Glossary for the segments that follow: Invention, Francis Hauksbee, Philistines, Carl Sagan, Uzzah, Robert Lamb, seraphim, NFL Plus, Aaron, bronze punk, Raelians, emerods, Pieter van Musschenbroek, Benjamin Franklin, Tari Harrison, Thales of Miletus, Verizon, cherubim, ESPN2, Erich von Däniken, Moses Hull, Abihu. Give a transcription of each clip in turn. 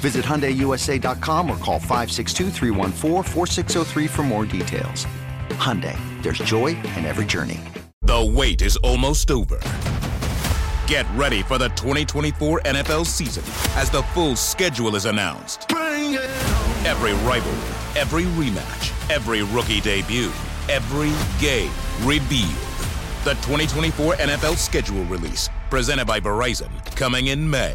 Visit HyundaiUSA.com or call 562-314-4603 for more details. Hyundai, there's joy in every journey. The wait is almost over. Get ready for the 2024 NFL season as the full schedule is announced. Bring it on. Every rivalry, every rematch, every rookie debut, every game revealed. The 2024 NFL schedule release, presented by Verizon, coming in May.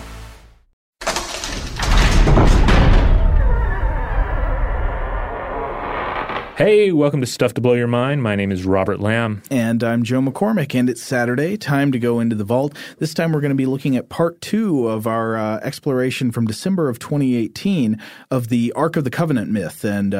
Hey, welcome to Stuff to Blow Your Mind. My name is Robert Lamb. And I'm Joe McCormick, and it's Saturday, time to go into the vault. This time we're going to be looking at part two of our exploration from December of 2018 of the Ark of the Covenant myth and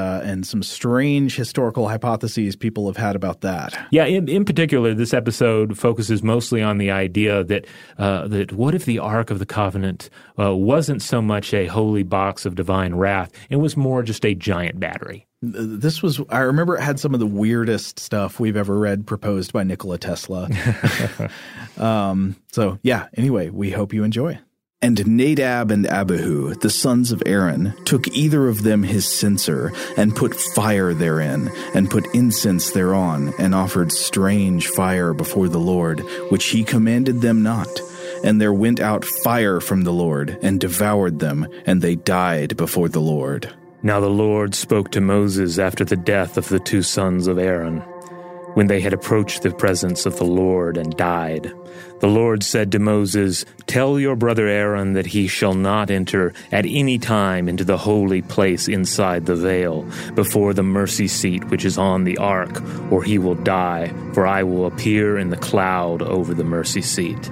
some strange historical hypotheses people have had about that. Yeah, in particular, this episode focuses mostly on the idea that, that what if the Ark of the Covenant wasn't so much a holy box of divine wrath, it was more just a giant battery. This was – I remember it had some of the weirdest stuff we've ever read proposed by Nikola Tesla. So, yeah. Anyway, we hope you enjoy. And Nadab and Abihu, the sons of Aaron, took either of them his censer and put fire therein and put incense thereon and offered strange fire before the Lord, which he commanded them not. And there went out fire from the Lord and devoured them, and they died before the Lord. Now the Lord spoke to Moses after the death of the two sons of Aaron, when they had approached the presence of the Lord and died. The Lord said to Moses, "Tell your brother Aaron that he shall not enter at any time into the holy place inside the veil, before the mercy seat which is on the ark, or he will die, for I will appear in the cloud over the mercy seat."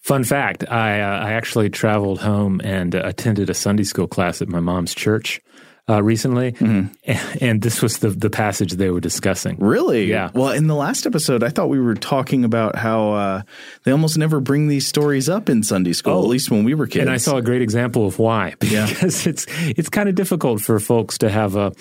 Fun fact, I actually traveled home and attended a Sunday school class at my mom's church recently, and this was the passage they were discussing. Really? Yeah. Well, in the last episode, I thought we were talking about how they almost never bring these stories up in Sunday school, at least when we were kids. And I saw a great example of why, because it's kind of difficult for folks to have a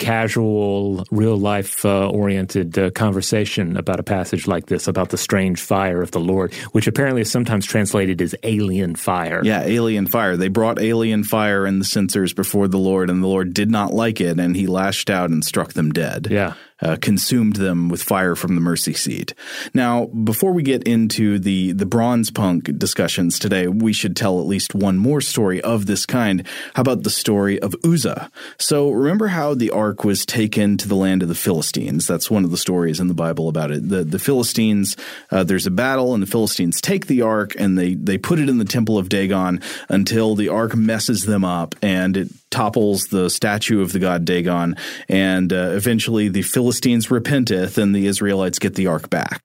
casual, real-life oriented conversation about a passage like this, about the strange fire of the Lord, which apparently is sometimes translated as alien fire. Yeah, alien fire. They brought alien fire and the censers before the Lord, and the Lord did not like it, and he lashed out and struck them dead. Yeah. Consumed them with fire from the mercy seat. Now, before we get into the bronze punk discussions today, we should tell at least one more story of this kind. How about the story of Uzzah? So remember how the Ark was taken to the land of the Philistines? That's one of the stories in the Bible about it. The Philistines, there's a battle, and the Philistines take the Ark, and they put it in the temple of Dagon until the Ark messes them up, and it topples the statue of the god Dagon, and eventually the Philistines repenteth, and the Israelites get the Ark back.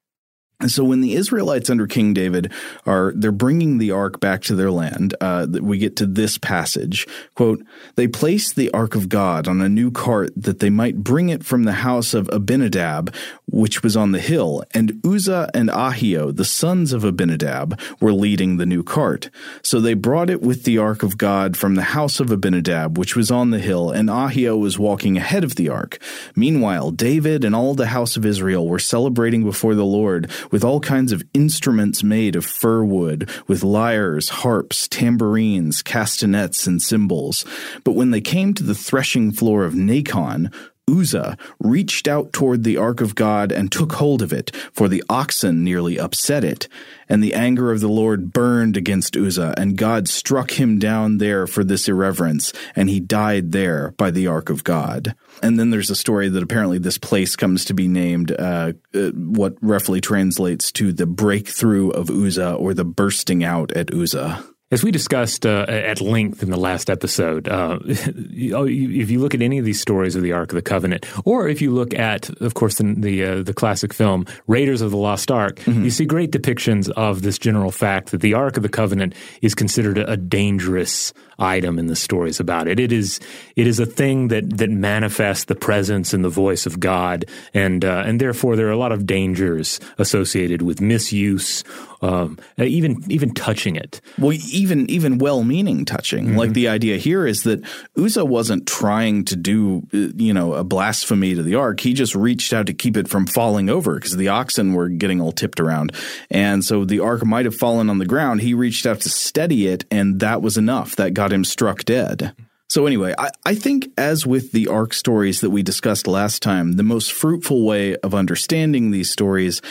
And so when the Israelites under King David they're bringing the Ark back to their land, we get to this passage, quote, "They placed the Ark of God on a new cart that they might bring it from the house of Abinadab, which was on the hill, and Uzzah and Ahio, the sons of Abinadab, were leading the new cart. So they brought it with the Ark of God from the house of Abinadab, which was on the hill, and Ahio was walking ahead of the Ark. Meanwhile, David and all the house of Israel were celebrating before the Lord, with all kinds of instruments made of fir wood, with lyres, harps, tambourines, castanets, and cymbals. But when they came to the threshing floor of Nacon, Uzzah reached out toward the Ark of God and took hold of it, for the oxen nearly upset it. And the anger of the Lord burned against Uzzah, and God struck him down there for this irreverence, and he died there by the Ark of God." And then there's a story that apparently this place comes to be named what roughly translates to the breakthrough of Uzzah, or the bursting out at Uzzah. As we discussed at length in the last episode, if you look at any of these stories of the Ark of the Covenant, or if you look at, of course, the classic film Raiders of the Lost Ark, you see great depictions of this general fact that the Ark of the Covenant is considered a dangerous item in the stories about it. It is a thing that manifests the presence and the voice of God, and therefore there are a lot of dangers associated with misuse, even touching it. Well, even well-meaning touching. Like the idea here is that Uzzah wasn't trying to do, a blasphemy to the Ark. He just reached out to keep it from falling over because the oxen were getting all tipped around. And so the Ark might have fallen on the ground. He reached out to steady it, and that was enough. That got him struck dead. So anyway, I think as with the Ark stories that we discussed last time, the most fruitful way of understanding these stories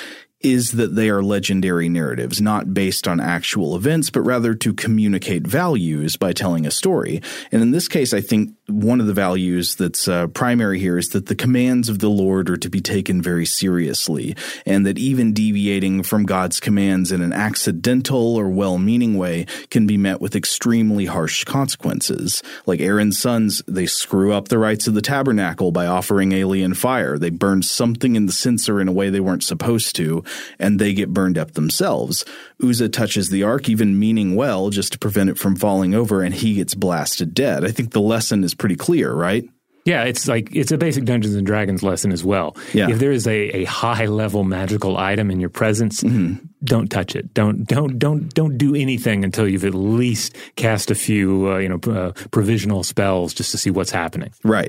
is that they are legendary narratives, not based on actual events, but rather to communicate values by telling a story. And in this case, I think one of the values that's primary here is that the commands of the Lord are to be taken very seriously, and that even deviating from God's commands in an accidental or well-meaning way can be met with extremely harsh consequences. Like Aaron's sons, they screw up the rites of the tabernacle by offering alien fire. They burn something in the censer in a way they weren't supposed to, and they get burned up themselves. Uzzah touches the Ark, even meaning well, just to prevent it from falling over, and he gets blasted dead. I think the lesson is pretty clear, right? Yeah, it's a basic Dungeons and Dragons lesson as well. Yeah. If there is a high-level magical item in your presence, don't touch it. Don't do anything until you've at least cast a few provisional spells just to see what's happening. Right.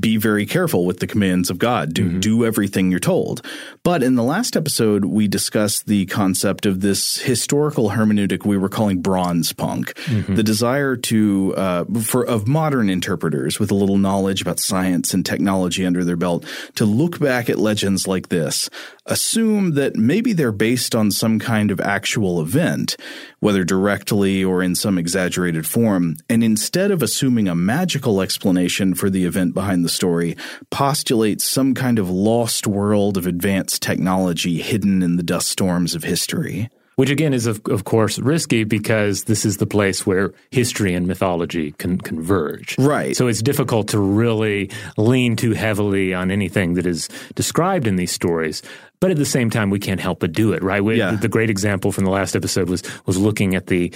Be very careful with the commands of God. Do everything you're told. But in the last episode, we discussed the concept of this historical hermeneutic we were calling bronze punk, the desire to of modern interpreters with a little knowledge about science and technology under their belt to look back at legends like this, assume that maybe they're based on some kind of actual event, whether directly or in some exaggerated form, and instead of assuming a magical explanation for the event behind the story, postulates some kind of lost world of advanced technology hidden in the dust storms of history. Which, again, is, of course, risky because this is the place where history and mythology can converge. Right. So it's difficult to really lean too heavily on anything that is described in these stories. But at the same time, we can't help but do it, right? The great example from the last episode was looking at the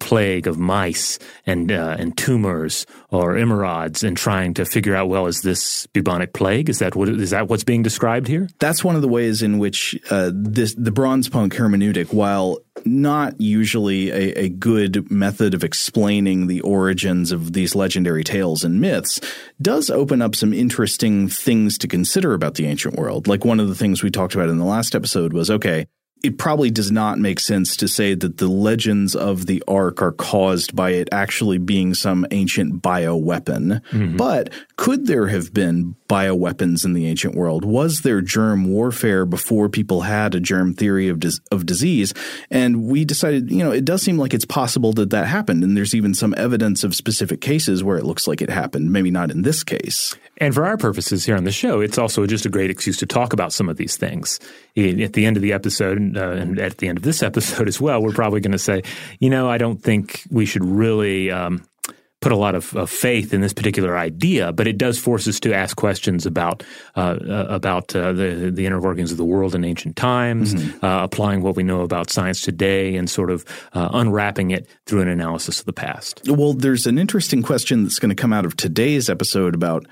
plague of mice and tumors or emerods and trying to figure out, well, is this bubonic plague? Is that what's being described here? That's one of the ways in which the bronze punk hermeneutic, while not usually a good method of explaining the origins of these legendary tales and myths, does open up some interesting things to consider about the ancient world. Like one of the things we talked about in the last episode was, okay, it probably does not make sense to say that the legends of the Ark are caused by it actually being some ancient bioweapon. Mm-hmm. But could there have been bioweapons in the ancient world? Was there germ warfare before people had a germ theory of disease? And we decided, it does seem like it's possible that happened. And there's even some evidence of specific cases where it looks like it happened, maybe not in this case. And for our purposes here on the show, it's also just a great excuse to talk about some of these things. At the end of the episode and at the end of this episode as well, we're probably going to say, I don't think we should really put a lot of faith in this particular idea, but it does force us to ask questions about the inner workings of the world in ancient times, mm-hmm. Applying what we know about science today and sort of unwrapping it through an analysis of the past. Well, there's an interesting question that's going to come out of today's episode about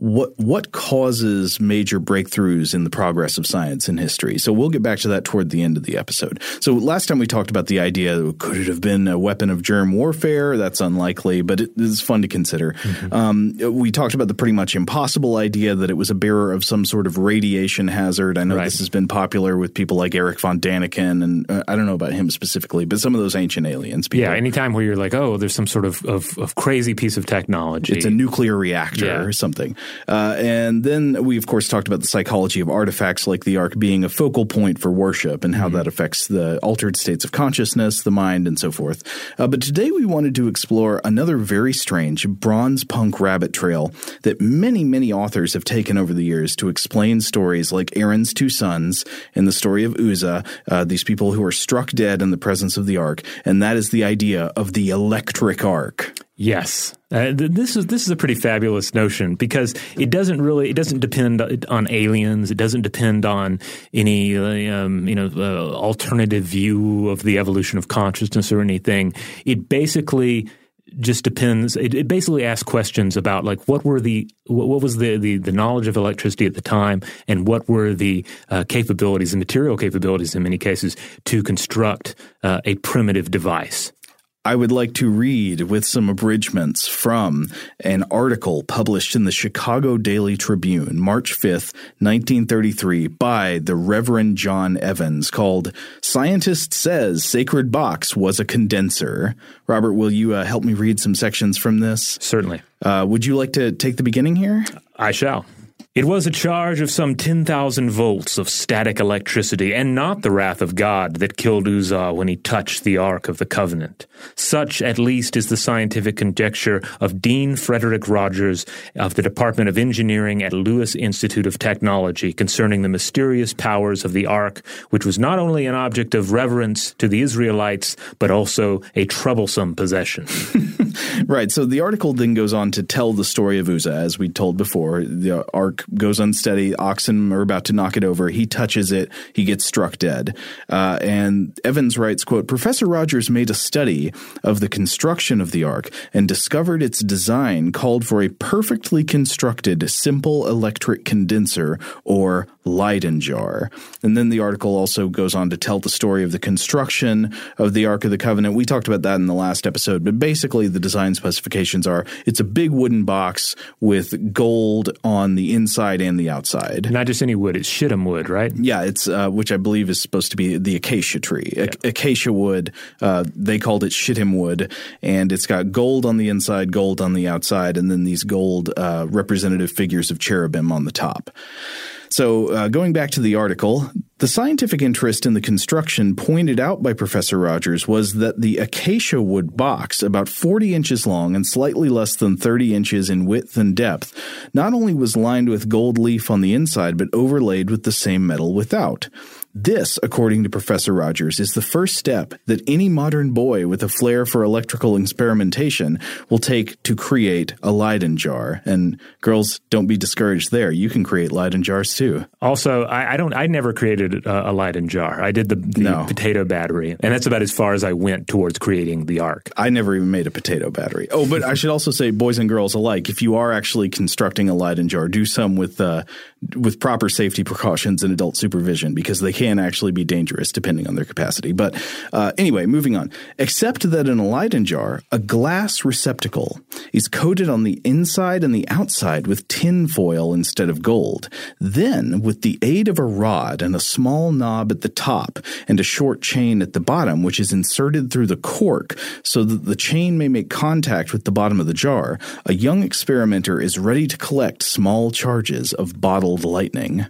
what causes major breakthroughs in the progress of science and history. So we'll get back to that toward the end of the episode. So last time we talked about the idea, could it have been a weapon of germ warfare? That's unlikely, but it is fun to consider. Mm-hmm. We talked about the pretty much impossible idea that it was a bearer of some sort of radiation hazard. I know This has been popular with people like Erich von Däniken, and I don't know about him specifically, but some of those ancient aliens people. Yeah, anytime where you're like, oh, there's some sort of crazy piece of technology. It's a nuclear reactor or something. And then we, of course, talked about the psychology of artifacts like the Ark being a focal point for worship and how mm-hmm. that affects the altered states of consciousness, the mind, and so forth. But today we wanted to explore another very strange bronze punk rabbit trail that many, many authors have taken over the years to explain stories like Aaron's two sons and the story of Uzzah, these people who are struck dead in the presence of the Ark, and that is the idea of the electric Ark. Yes. This is a pretty fabulous notion because it doesn't depend on aliens. It doesn't depend on any alternative view of the evolution of consciousness or anything. It basically just depends. It basically asks questions about like what was the knowledge of electricity at the time and what were the capabilities and material capabilities in many cases to construct a primitive device. I would like to read with some abridgments from an article published in the Chicago Daily Tribune, March 5th, 1933, by the Reverend John Evans, called "Scientist Says Sacred Box Was a Condenser." Robert, will you help me read some sections from this? Certainly. Would you like to take the beginning here? I shall. "It was a charge of some 10,000 volts of static electricity, and not the wrath of God that killed Uzzah when he touched the Ark of the Covenant. Such, at least, is the scientific conjecture of Dean Frederick Rogers of the Department of Engineering at Lewis Institute of Technology concerning the mysterious powers of the Ark, which was not only an object of reverence to the Israelites, but also a troublesome possession." Right. So the article then goes on to tell the story of Uzzah, as we told before. The Ark goes unsteady. Oxen are about to knock it over. He touches it. He gets struck dead. And Evans writes, quote, "Professor Rogers made a study of the construction of the Ark and discovered its design called for a perfectly constructed simple electric condenser or Leiden jar." And then the article also goes on to tell the story of the construction of the Ark of the Covenant. We talked about that in the last episode, but basically the design specifications are it's a big wooden box with gold on the inside and the outside. Not just any wood, it's shittim wood, right? Yeah, it's which I believe is supposed to be the acacia tree. Yeah. Acacia wood, they called it shittim wood, and it's got gold on the inside, gold on the outside, and then these gold representative figures of cherubim on the top. So going back to the article, the scientific interest in the construction pointed out by Professor Rogers was that the acacia wood box, about 40 inches long and slightly less than 30 inches in width and depth, not only was lined with gold leaf on the inside but overlaid with the same metal without. This, according to Professor Rogers, is the first step that any modern boy with a flair for electrical experimentation will take to create a Leyden jar. And girls, don't be discouraged there. You can create Leyden jars too. Also, I never created a Leyden jar. I did the potato battery, and that's about as far as I went towards creating the Ark. I never even made a potato battery. Oh, but I should also say, boys and girls alike, if you are actually constructing a Leyden jar, do some with proper safety precautions and adult supervision, because they can actually be dangerous depending on their capacity. But anyway, moving on. Except that in a Leyden jar, a glass receptacle is coated on the inside and the outside with tin foil instead of gold. Then, with the aid of a rod and a small knob at the top and a short chain at the bottom, which is inserted through the cork so that the chain may make contact with the bottom of the jar, a young experimenter is ready to collect small charges of bottled lightning.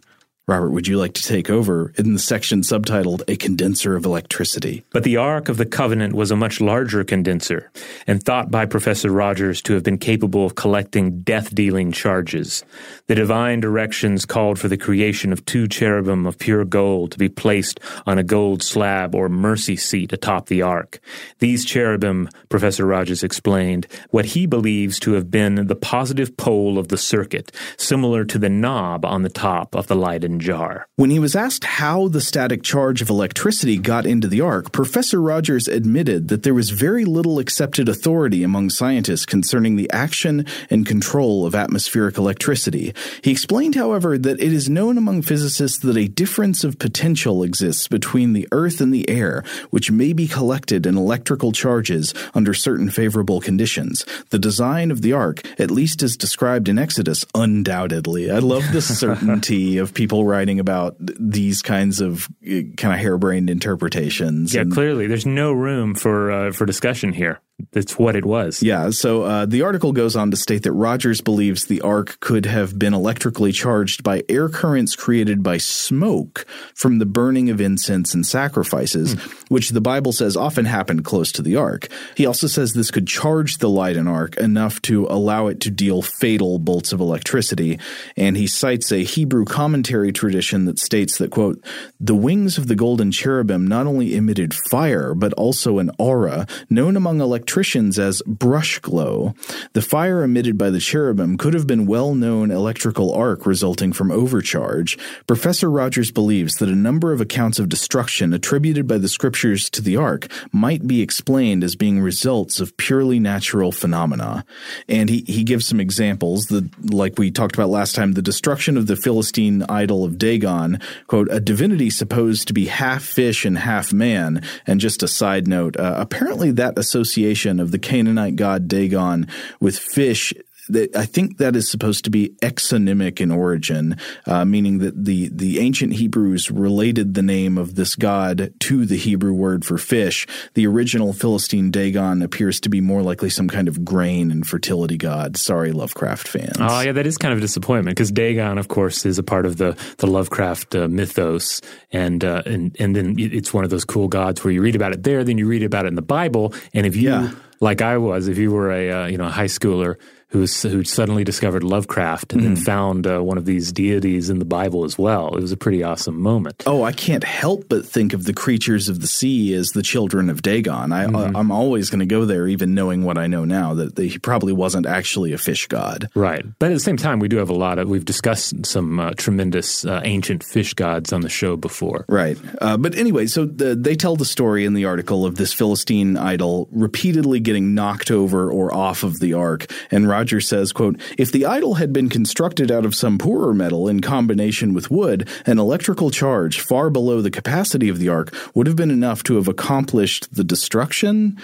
Robert, would you like to take over in the section subtitled A Condenser of Electricity? But the Ark of the Covenant was a much larger condenser and thought by Professor Rogers to have been capable of collecting death-dealing charges. The divine directions called for the creation of two cherubim of pure gold to be placed on a gold slab or mercy seat atop the Ark. These cherubim, Professor Rogers explained, what he believes to have been the positive pole of the circuit, similar to the knob on the top of the Leiden jar. When he was asked how the static charge of electricity got into the Ark, Professor Rogers admitted that there was very little accepted authority among scientists concerning the action and control of atmospheric electricity. He explained, however, that it is known among physicists that a difference of potential exists between the Earth and the air, which may be collected in electrical charges under certain favorable conditions. The design of the Ark, at least as described in Exodus, undoubtedly. I love the certainty of people writing about these kinds of kind of harebrained interpretations. Yeah, and clearly there's no room for discussion here. That's what it was. Yeah, so the article goes on to state that Rogers believes the Ark could have been electrically charged by air currents created by smoke from the burning of incense and sacrifices, which the Bible says often happened close to the Ark. He also says this could charge the Leiden Ark enough to allow it to deal fatal bolts of electricity, and he cites a Hebrew commentary tradition that states that, quote, the wings of the golden cherubim not only emitted fire, but also an aura, known among electricians as brush glow. The fire emitted by the cherubim could have been well-known electrical arc resulting from overcharge. Professor Rogers believes that a number of accounts of destruction attributed by the scriptures to the ark might be explained as being results of purely natural phenomena. And he gives some examples, that, like we talked about last time, the destruction of the Philistine idol of Dagon, quote, a divinity supposed to be half fish and half man. And just a side note, apparently that association of the Canaanite god Dagon with fish, that I think that is supposed to be exonymic in origin, meaning that the ancient Hebrews related the name of this god to the Hebrew word for fish. The original Philistine Dagon appears to be more likely some kind of grain and fertility god. Sorry, Lovecraft fans. Oh, yeah, that is kind of a disappointment because Dagon, of course, is a part of the Lovecraft mythos. And then it's one of those cool gods where you read about it there, then you read about it in the Bible. And if you, like I was, if you were a high schooler who suddenly discovered Lovecraft and then found one of these deities in the Bible as well. It was a pretty awesome moment. Oh, I can't help but think of the creatures of the sea as the children of Dagon. I'm always going to go there, even knowing what I know now, that he probably wasn't actually a fish god. Right. But at the same time, we do have we've discussed some tremendous ancient fish gods on the show before. Right. But anyway, so they tell the story in the article of this Philistine idol repeatedly getting knocked over or off of the ark, and Roger says, quote, if the idol had been constructed out of some poorer metal in combination with wood, an electrical charge far below the capacity of the ark would have been enough to have accomplished the destruction.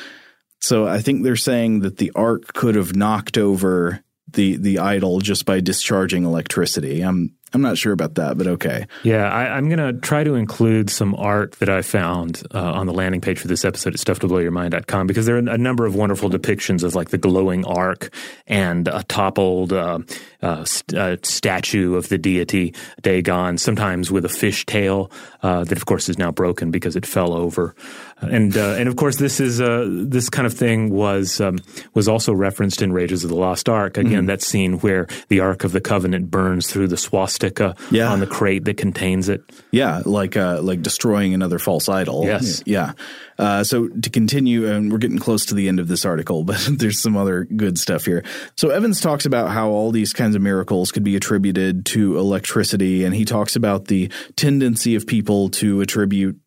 So I think they're saying that the ark could have knocked over the idol just by discharging electricity. I'm not sure about that, but okay. Yeah, I'm going to try to include some art that I found on the landing page for this episode at stufftoblowyourmind.com, because there are a number of wonderful depictions of like the glowing ark and a toppled statue of the deity Dagon, sometimes with a fish tail that, of course, is now broken because it fell over. And of course, this is this kind of thing was also referenced in Raiders of the Lost Ark. Again, that scene where the Ark of the Covenant burns through the swastika on the crate that contains it. Yeah, like destroying another false idol. Yes. Yeah. So to continue, and we're getting close to the end of this article, but there's some other good stuff here. So Evans talks about how all these kinds of miracles could be attributed to electricity, and he talks about the tendency of people to attribute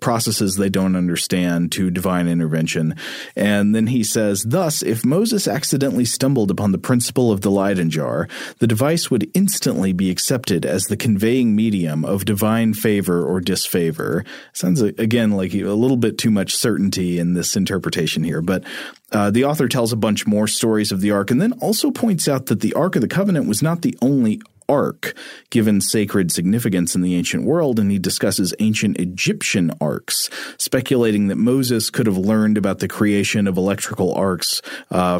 processes they don't understand to divine intervention. And then he says, thus, if Moses accidentally stumbled upon the principle of the Leiden jar, the device would instantly be accepted as the conveying medium of divine favor or disfavor. Sounds, again, like a little bit too much certainty in this interpretation here, but the author tells a bunch more stories of the Ark and then also points out that the Ark of the Covenant was not the only Ark given sacred significance in the ancient world, and he discusses ancient Egyptian arcs, speculating that Moses could have learned about the creation of electrical arcs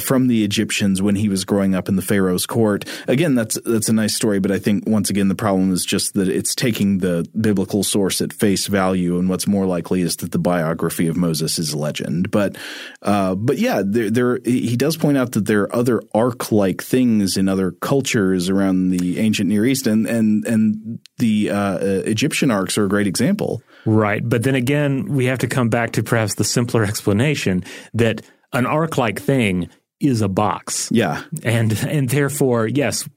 from the Egyptians when he was growing up in the Pharaoh's court. Again, that's a nice story, but I think once again the problem is just that it's taking the biblical source at face value, and what's more likely is that the biography of Moses is legend. But yeah, there he does point out that there are other arc-like things in other cultures around the ancient Near East, and the Egyptian arcs are a great example. Right. But then again, we have to come back to perhaps the simpler explanation that an arc-like thing is a box. Yeah. And therefore, yes,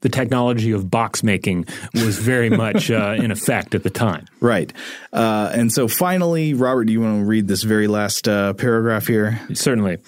the technology of box making was very much in effect at the time. Right. And so finally, Robert, do you want to read this very last paragraph here? Certainly.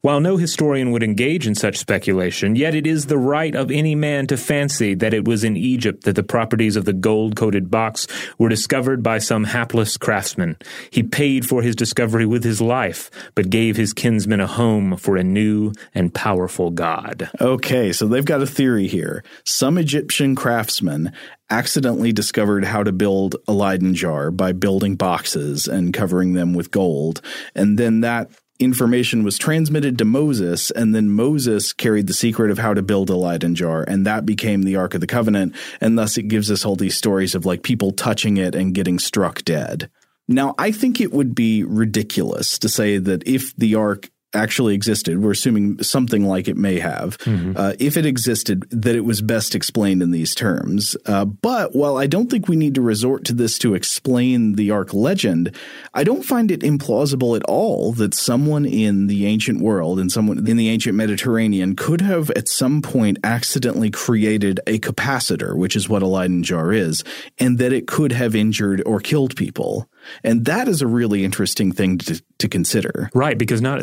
While no historian would engage in such speculation, yet it is the right of any man to fancy that it was in Egypt that the properties of the gold-coated box were discovered by some hapless craftsman. He paid for his discovery with his life, but gave his kinsmen a home for a new and powerful god. Okay, so they've got a theory here. Some Egyptian craftsman accidentally discovered how to build a Leyden jar by building boxes and covering them with gold, and then that information was transmitted to Moses, and then Moses carried the secret of how to build a Leiden jar, and that became the Ark of the Covenant, and thus it gives us all these stories of like people touching it and getting struck dead. Now, I think it would be ridiculous to say that if the Ark actually existed, we're assuming something like it may have, if it existed, that it was best explained in these terms. But while I don't think we need to resort to this to explain the Ark legend, I don't find it implausible at all that someone in the ancient world and someone in the ancient Mediterranean could have at some point accidentally created a capacitor, which is what a Leiden jar is, and that it could have injured or killed people. And that is a really interesting thing to consider. Right, because not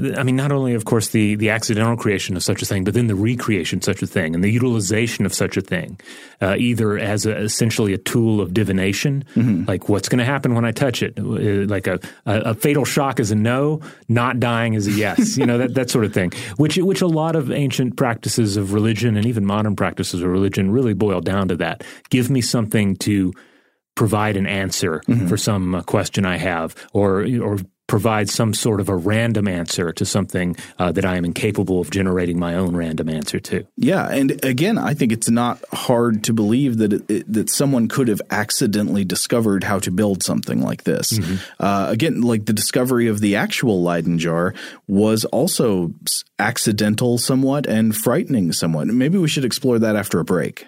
only, of course, the accidental creation of such a thing, but then the recreation of such a thing and the utilization of such a thing, either as essentially a tool of divination, like what's going to happen when I touch it? Like a fatal shock is a no, not dying is a yes, that sort of thing, which a lot of ancient practices of religion and even modern practices of religion really boil down to that. Give me something to provide an answer for some question I have, or provide some sort of a random answer to something that I am incapable of generating my own random answer to. Yeah, and again, I think it's not hard to believe that that someone could have accidentally discovered how to build something like this. Again, like the discovery of the actual Leiden jar was also accidental somewhat and frightening somewhat. Maybe we should explore that after a break.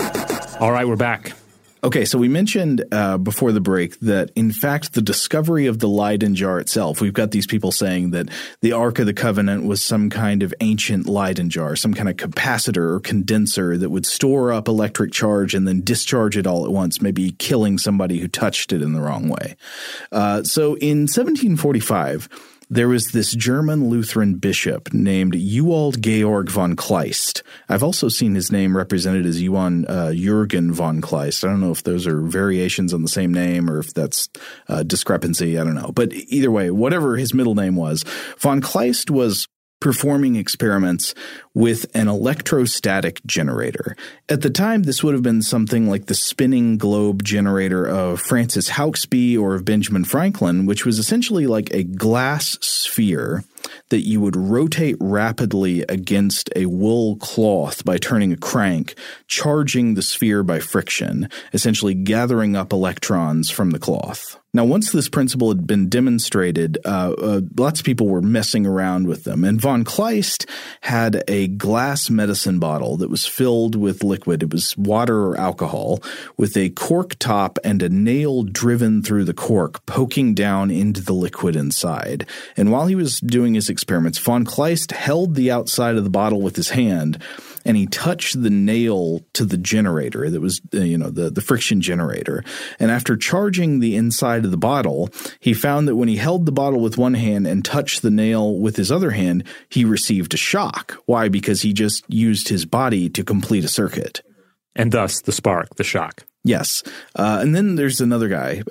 All right, we're back. Okay, so we mentioned before the break that, in fact, the discovery of the Leyden jar itself, we've got these people saying that the Ark of the Covenant was some kind of ancient Leyden jar, some kind of capacitor or condenser that would store up electric charge and then discharge it all at once, maybe killing somebody who touched it in the wrong way. So in 1745, there was this German Lutheran bishop named Ewald Georg von Kleist. I've also seen his name represented as Jürgen von Kleist. I don't know if those are variations on the same name or if that's a discrepancy. I don't know. But either way, whatever his middle name was, von Kleist was performing experiments with an electrostatic generator. At the time, this would have been something like the spinning globe generator of Francis Hauksbee or of Benjamin Franklin, which was essentially like a glass sphere that you would rotate rapidly against a wool cloth by turning a crank, charging the sphere by friction, essentially gathering up electrons from the cloth. Now, once this principle had been demonstrated, lots of people were messing around with them. And von Kleist had a glass medicine bottle that was filled with liquid. It was water or alcohol with a cork top and a nail driven through the cork, poking down into the liquid inside. And while he was doing his experiments, von Kleist held the outside of the bottle with his hand, and he touched the nail to the generator that was, the friction generator. And after charging the inside of the bottle, he found that when he held the bottle with one hand and touched the nail with his other hand, he received a shock. Why? Because he just used his body to complete a circuit. And thus the spark, the shock. Yes. And then there's another guy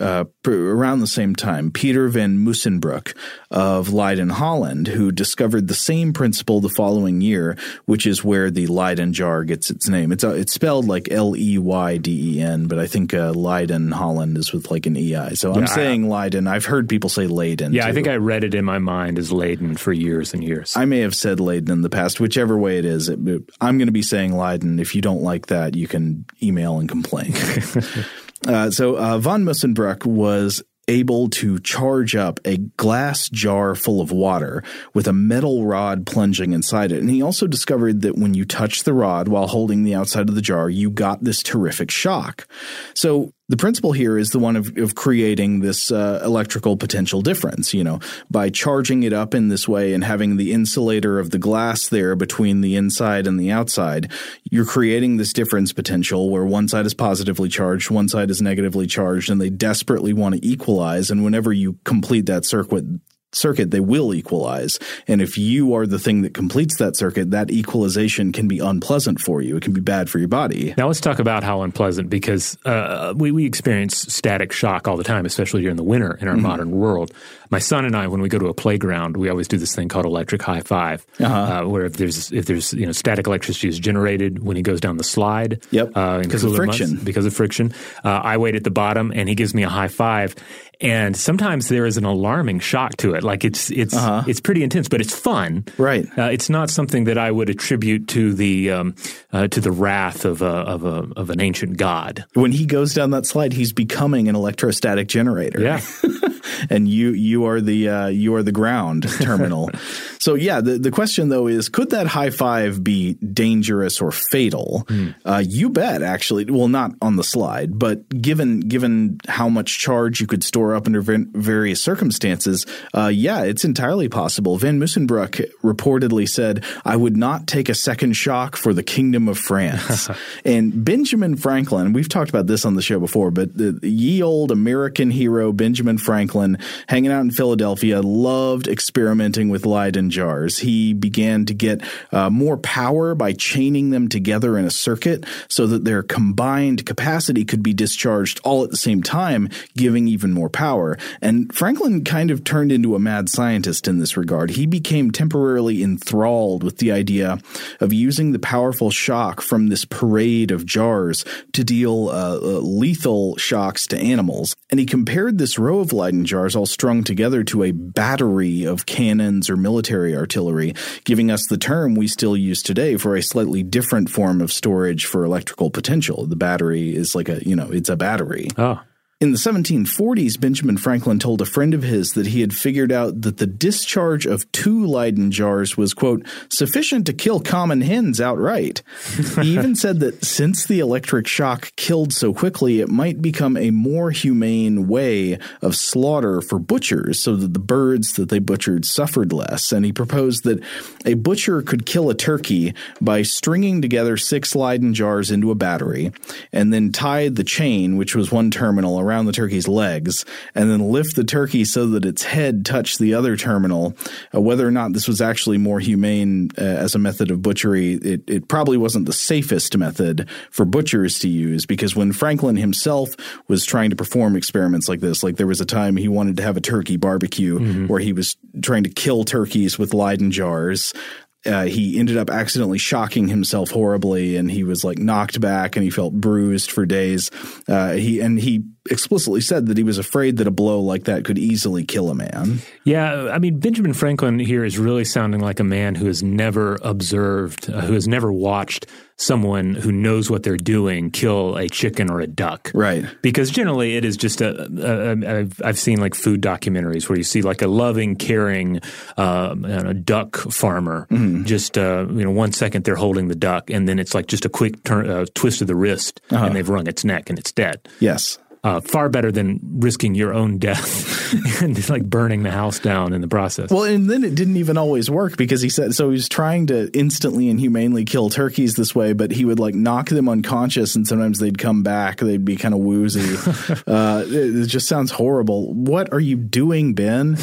around the same time, Pieter van Musschenbroek of Leiden, Holland, who discovered the same principle the following year, which is where the Leyden jar gets its name. It's spelled like Leyden, but I think Leiden, Holland is with like an EI. So I'm saying Leiden. I've heard people say Leyden. Yeah, too. I think I read it in my mind as Leyden for years and years. I may have said Leyden in the past. Whichever way it is, I'm going to be saying Leiden. If you don't like that, you can email and complain. So von Musschenbroek was able to charge up a glass jar full of water with a metal rod plunging inside it. And he also discovered that when you touch the rod while holding the outside of the jar, you got this terrific shock. So the principle here is the one of creating this electrical potential difference, by charging it up in this way and having the insulator of the glass there between the inside and the outside, you're creating this difference potential where one side is positively charged, one side is negatively charged, and they desperately want to equalize. And whenever you complete that circuit, they will equalize. And if you are the thing that completes that circuit, that equalization can be unpleasant for you. It can be bad for your body. Now let's talk about how unpleasant, because we experience static shock all the time, especially during the winter in our modern world. My son and I, when we go to a playground, we always do this thing called electric high five, where if there's static electricity is generated when he goes down the slide. Yep, because of friction. I wait at the bottom, and he gives me a high five. And sometimes there is an alarming shock to it. Like it's pretty intense, but it's fun. Right. It's not something that I would attribute to the wrath of an ancient god. When he goes down that slide, he's becoming an electrostatic generator. Yeah. And you are the ground terminal. So yeah, the question though is, could that high five be dangerous or fatal? You bet, actually. Well, not on the slide, but given how much charge you could store up under various circumstances, it's entirely possible. Van Musschenbroek reportedly said, "I would not take a second shock for the kingdom of France." And Benjamin Franklin, we've talked about this on the show before, but the ye old American hero Benjamin Franklin, hanging out in Philadelphia, loved experimenting with Leyden jars. He began to get more power by chaining them together in a circuit so that their combined capacity could be discharged all at the same time, giving even more power. And Franklin kind of turned into a mad scientist in this regard. He became temporarily enthralled with the idea of using the powerful shock from this parade of jars to deal lethal shocks to animals. And he compared this row of Leyden jars all strung together to a battery of cannons or military artillery, giving us the term we still use today for a slightly different form of storage for electrical potential. The battery is like it's a battery. Oh. In the 1740s, Benjamin Franklin told a friend of his that he had figured out that the discharge of 2 Leyden jars was, quote, sufficient to kill common hens outright. He even said that since the electric shock killed so quickly, it might become a more humane way of slaughter for butchers so that the birds that they butchered suffered less. And he proposed that a butcher could kill a turkey by stringing together 6 Leyden jars into a battery and then tie the chain, which was one terminal, around the turkey's legs, and then lift the turkey so that its head touched the other terminal. Whether or not this was actually more humane as a method of butchery, it probably wasn't the safest method for butchers to use, because when Franklin himself was trying to perform experiments like this, like there was a time he wanted to have a turkey barbecue where he was trying to kill turkeys with Leyden jars. He ended up accidentally shocking himself horribly, and he was knocked back, and he felt bruised for days. He explicitly said that he was afraid that a blow like that could easily kill a man. Yeah, I mean, Benjamin Franklin here is really sounding like a man who has never observed, who has never watched someone who knows what they're doing kill a chicken or a duck. Right. Because generally it is just I've seen like food documentaries where you see like a loving, caring duck farmer. Mm-hmm. Just, 1 second they're holding the duck and then it's like just a quick twist of the wrist and they've wrung its neck and it's dead. Yes. Far better than risking your own death and like burning the house down in the process. Well, and then it didn't even always work because he said – so he was trying to instantly and humanely kill turkeys this way, but he would like knock them unconscious and sometimes they'd come back. They'd be kind of woozy. It just sounds horrible. What are you doing, Ben?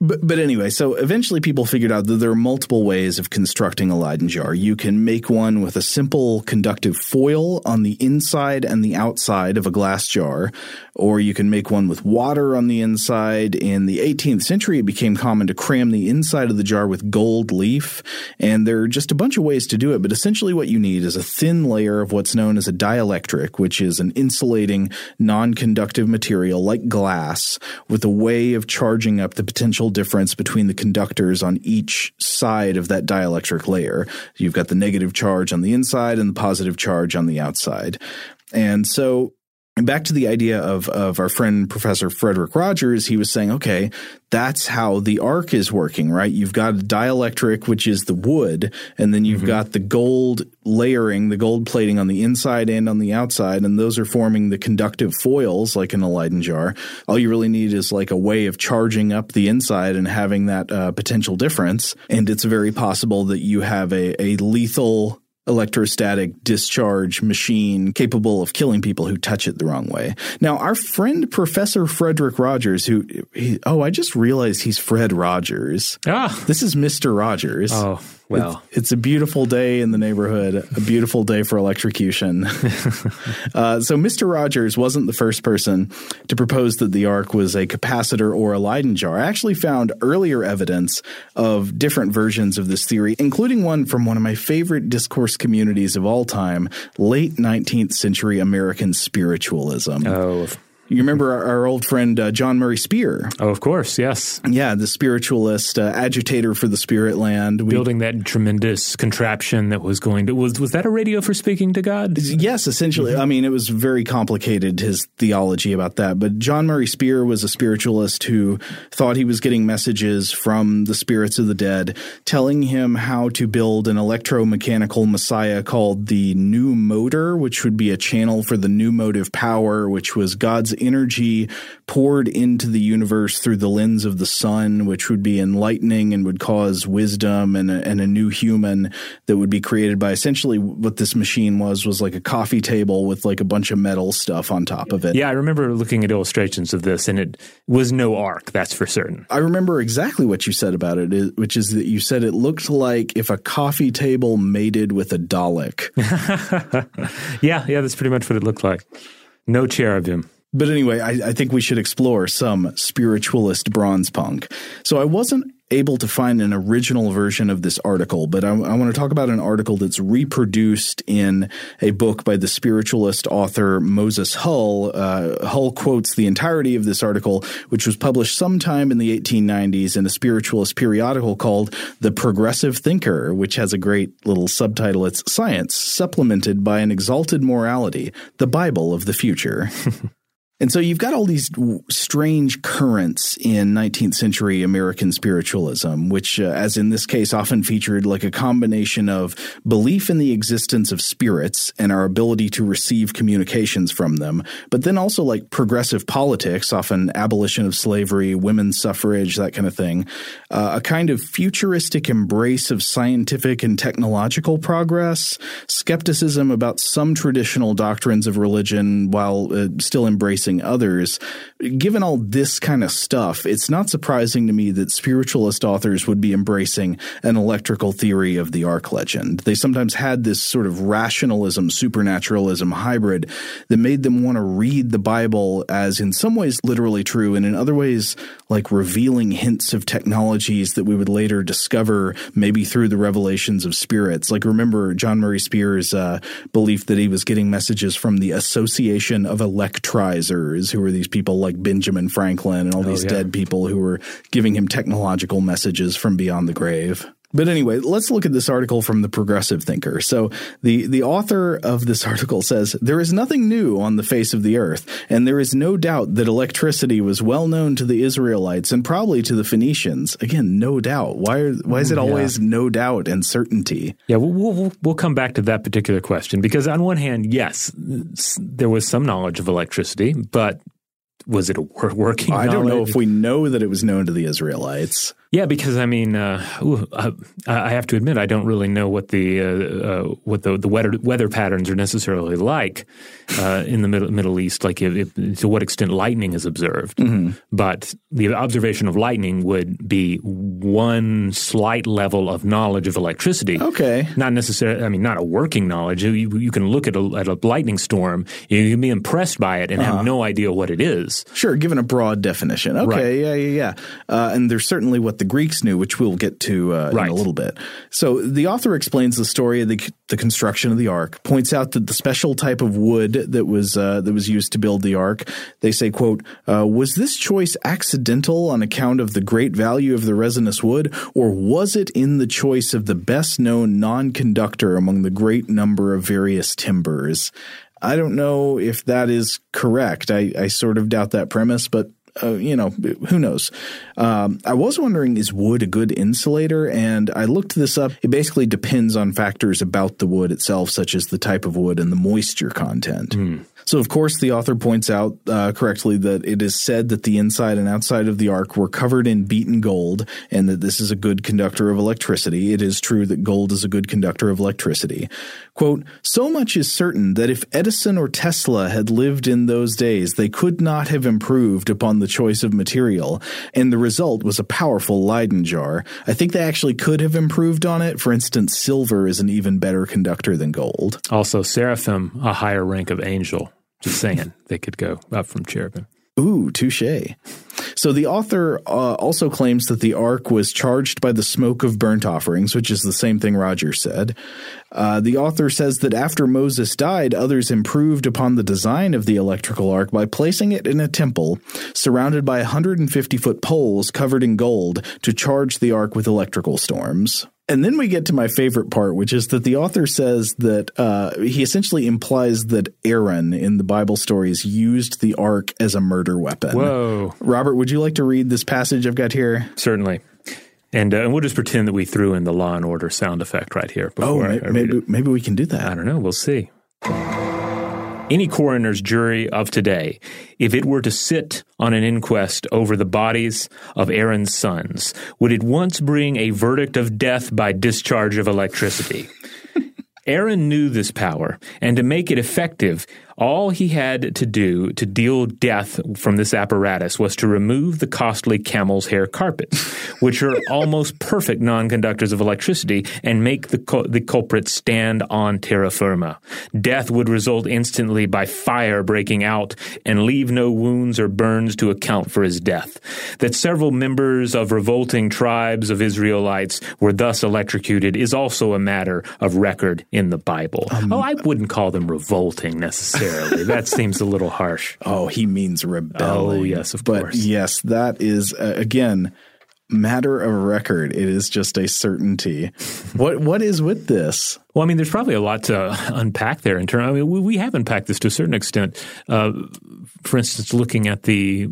But anyway, so eventually people figured out that there are multiple ways of constructing a Leyden jar. You can make one with a simple conductive foil on the inside and the outside of a glass jar, or you can make one with water on the inside. In the 18th century, it became common to cram the inside of the jar with gold leaf, and there are just a bunch of ways to do it. But essentially what you need is a thin layer of what's known as a dielectric, which is an insulating, non-conductive material like glass with a way of charging up the potential difference between the conductors on each side of that dielectric layer. You've got the negative charge on the inside and the positive charge on the outside. And so back to the idea of our friend Professor Frederick Rogers, he was saying, okay, that's how the arc is working, right? You've got a dielectric, which is the wood, and then you've got the gold layering, the gold plating on the inside and on the outside, and those are forming the conductive foils like in a Leyden jar. All you really need is like a way of charging up the inside and having that potential difference, and it's very possible that you have a lethal electrostatic discharge machine capable of killing people who touch it the wrong way. Now, our friend Professor Frederick Rogers, I just realized he's Fred Rogers. Ah. This is Mr. Rogers. Oh, well. It's a beautiful day in the neighborhood, a beautiful day for electrocution. So Mr. Rogers wasn't the first person to propose that the ark was a capacitor or a Leyden jar. I actually found earlier evidence of different versions of this theory, including one from one of my favorite discourse communities of all time, late 19th century American spiritualism. Oh, you remember our old friend John Murray Spear? Oh, of course, yes. Yeah, the spiritualist, agitator for the spirit land. Building that tremendous contraption that was going to – was that a radio for speaking to God? Yes, essentially. Mm-hmm. I mean, it was very complicated, his theology about that. But John Murray Spear was a spiritualist who thought he was getting messages from the spirits of the dead telling him how to build an electromechanical messiah called the new motor, which would be a channel for the new motive power, which was God's energy poured into the universe through the lens of the sun, which would be enlightening and would cause wisdom and a new human that would be created by essentially what this machine was like a coffee table with like a bunch of metal stuff on top of it. Yeah, I remember looking at illustrations of this, and it was no ark, that's for certain. I remember exactly what you said about it, which is that you said it looked like if a coffee table mated with a Dalek. Yeah, that's pretty much what it looked like. No cherubim. But anyway, I think we should explore some spiritualist bronze punk. So I wasn't able to find an original version of this article, but I want to talk about an article that's reproduced in a book by the spiritualist author Moses Hull. Hull quotes the entirety of this article, which was published sometime in the 1890s in a spiritualist periodical called The Progressive Thinker, which has a great little subtitle. It's Science Supplemented by an Exalted Morality, the Bible of the Future. And so you've got all these strange currents in 19th century American spiritualism, which, as in this case, often featured like a combination of belief in the existence of spirits and our ability to receive communications from them, but then also like progressive politics, often abolition of slavery, women's suffrage, that kind of thing, a kind of futuristic embrace of scientific and technological progress, skepticism about some traditional doctrines of religion while still embracing others. Given all this kind of stuff, it's not surprising to me that spiritualist authors would be embracing an electrical theory of the Ark legend. They sometimes had this sort of rationalism, supernaturalism hybrid that made them want to read the Bible as in some ways literally true and in other ways like revealing hints of technologies that we would later discover maybe through the revelations of spirits. Like remember John Murray Spear's belief that he was getting messages from the association of electrizers. inventors, who are these people like Benjamin Franklin and all these dead people who were giving him technological messages from beyond the grave. But anyway, let's look at this article from The Progressive Thinker. So the author of this article says, "There is nothing new on the face of the earth, and there is no doubt that electricity was well known to the Israelites and probably to the Phoenicians." Again, no doubt. Why is it always no doubt and certainty? Yeah, we'll come back to that particular question, because on one hand, yes, there was some knowledge of electricity, but was it a working knowledge? I don't know if we know that it was known to the Israelites. Yeah, because I mean, I have to admit, I don't really know what the weather patterns are necessarily like in the Middle East. Like, if, to what extent lightning is observed, mm-hmm. but the observation of lightning would be one slight level of knowledge of electricity. Okay, not necessarily. I mean, not a working knowledge. You can look at a lightning storm, you can be impressed by it, and have no idea what it is. Sure, given a broad definition. Okay, right. And there's certainly what the Greeks knew, which we'll get to in a little bit. So the author explains the story of the construction of the ark, points out that the special type of wood that was used to build the ark, they say, quote, "Was this choice accidental on account of the great value of the resinous wood, or was it in the choice of the best known non-conductor among the great number of various timbers?" I don't know if that is correct. I sort of doubt that premise, but who knows? I was wondering, is wood a good insulator? And I looked this up. It basically depends on factors about the wood itself, such as the type of wood and the moisture content. Mm. So, of course, the author points out correctly that it is said that the inside and outside of the ark were covered in beaten gold, and that this is a good conductor of electricity. It is true that gold is a good conductor of electricity. Quote, "So much is certain that if Edison or Tesla had lived in those days, they could not have improved upon the choice of material, and the result was a powerful Leyden jar. I think they actually could have improved on it. For instance, silver is an even better conductor than gold." Also, seraphim, a higher rank of angel. Just saying, they could go up from cherubim. Ooh, touche. So the author also claims that the ark was charged by the smoke of burnt offerings, which is the same thing Rogers said. The author says that after Moses died, others improved upon the design of the electrical ark by placing it in a temple surrounded by 150-foot poles covered in gold to charge the ark with electrical storms. And then we get to my favorite part, which is that the author says that he essentially implies that Aaron in the Bible stories used the ark as a murder weapon. Whoa. Robert, would you like to read this passage I've got here? Certainly. And we'll just pretend that we threw in the Law and Order sound effect right here. Maybe we can do that. I don't know. We'll see. Any coroner's jury of today, if it were to sit on an inquest over the bodies of Aaron's sons, would at once bring a verdict of death by discharge of electricity. Aaron knew this power, and to make it effective, all he had to do to deal death from this apparatus was to remove the costly camel's hair carpets, which are almost perfect non-conductors of electricity, and make the culprit stand on terra firma. Death would result instantly by fire breaking out, and leave no wounds or burns to account for his death. That several members of revolting tribes of Israelites were thus electrocuted is also a matter of record in the Bible. I wouldn't call them revolting necessarily. That seems a little harsh. Oh, he means rebelling. Oh, yes, of course. But yes, that is, again, matter of record. It is just a certainty. What is with this? Well, I mean, there's probably a lot to unpack there. In terms, I mean, we have unpacked this to a certain extent. For instance, looking at the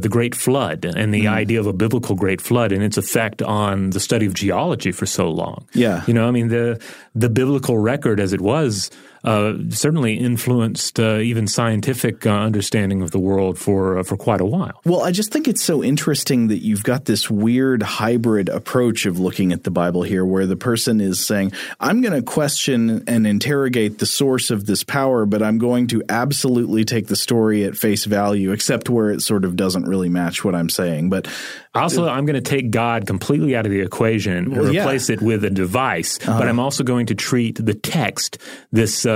Great Flood and the idea of a biblical Great Flood and its effect on the study of geology for so long. Yeah, I mean, the biblical record as it was certainly influenced even scientific understanding of the world for quite a while. Well, I just think it's so interesting that you've got this weird hybrid approach of looking at the Bible here, where the person is saying, "I'm going to question and interrogate the source of this power, but I'm going to absolutely take the story at face value, except where it sort of doesn't really match what I'm saying." But also, I'm going to take God completely out of the equation and replace it with a device. But I'm also going to treat the text, this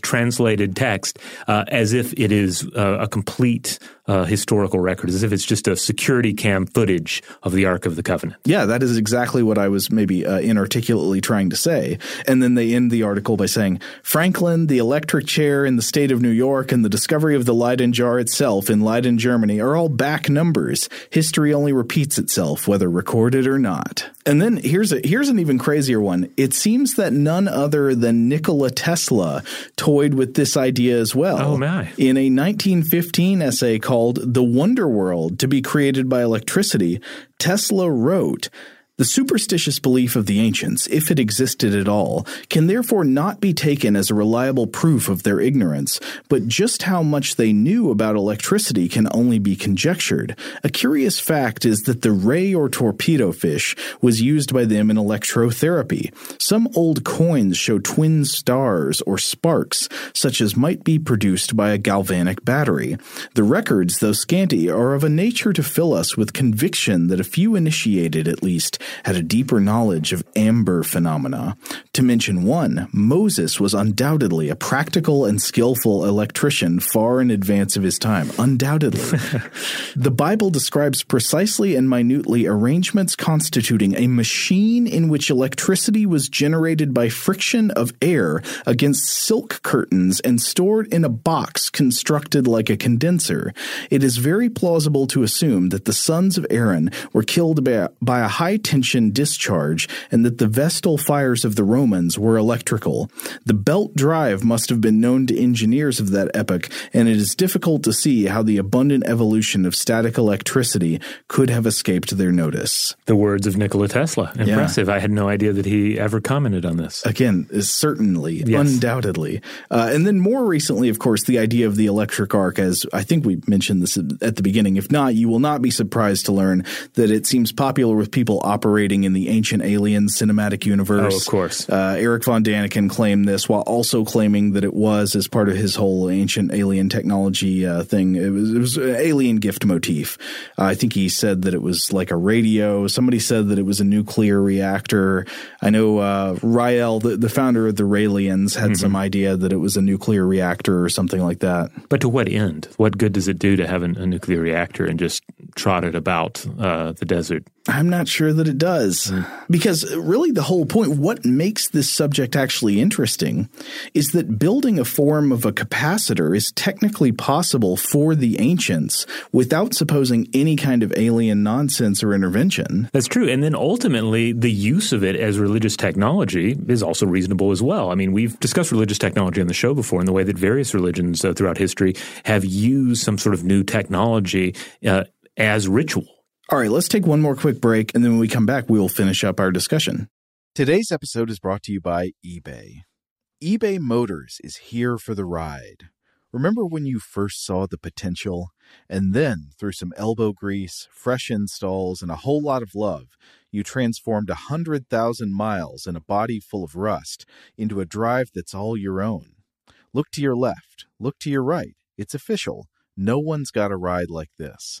translated text, as if it is a complete historical record, as if it's just a security cam footage of the Ark of the Covenant. Yeah, that is exactly what I was maybe inarticulately trying to say. And And then they end the article by saying, Franklin, the electric chair in the state of New York, and the discovery of the Leyden jar itself in Leiden, Germany are all back numbers. History only repeats itself, whether recorded or not. And then here's an even crazier one. It seems that none other than Nikola Tesla toyed with this idea as well. Oh, my. In a 1915 essay called The Wonder World to be Created by Electricity, Tesla wrote, the superstitious belief of the ancients, if it existed at all, can therefore not be taken as a reliable proof of their ignorance, but just how much they knew about electricity can only be conjectured. A curious fact is that the ray or torpedo fish was used by them in electrotherapy. Some old coins show twin stars or sparks, such as might be produced by a galvanic battery. The records, though scanty, are of a nature to fill us with conviction that a few initiated, at least, had a deeper knowledge of amber phenomena. To mention one, Moses was undoubtedly a practical and skillful electrician far in advance of his time. Undoubtedly. The Bible describes precisely and minutely arrangements constituting a machine in which electricity was generated by friction of air against silk curtains and stored in a box constructed like a condenser. It is very plausible to assume that the sons of Aaron were killed by a high-tension discharge and that the Vestal fires of the Romans were electrical. The belt drive must have been known to engineers of that epoch, and it is difficult to see how the abundant evolution of static electricity could have escaped their notice. The words of Nikola Tesla. Impressive. Yeah. I had no idea that he ever commented on this. Again, certainly, yes. Undoubtedly. And then more recently, of course, the idea of the electric arc, as I think we mentioned this at the beginning. If not, you will not be surprised to learn that it seems popular with people operating in the ancient alien cinematic universe. Oh, of course. Erich von Däniken claimed this while also claiming that it was, as part of his whole ancient alien technology thing, it was an alien gift motif. I think he said that it was like a radio. Somebody said that it was a nuclear reactor. I know Rael, the founder of the Raelians, had some idea that it was a nuclear reactor or something like that. But to what end? What good does it do to have a nuclear reactor and just trot it about the desert? I'm not sure that it does, because really the whole point, what makes this subject actually interesting, is that building a form of a capacitor is technically possible for the ancients without supposing any kind of alien nonsense or intervention. That's true. And then ultimately the use of it as religious technology is also reasonable as well. I mean, we've discussed religious technology on the show before, and the way that various religions throughout history have used some sort of new technology as ritual. All right, let's take one more quick break, and then when we come back, we will finish up our discussion. Today's episode is brought to you by eBay. eBay Motors is here for the ride. Remember when you first saw the potential? And then, through some elbow grease, fresh installs, and a whole lot of love, you transformed 100,000 miles and a body full of rust into a drive that's all your own. Look to your left. Look to your right. It's official. No one's got a ride like this.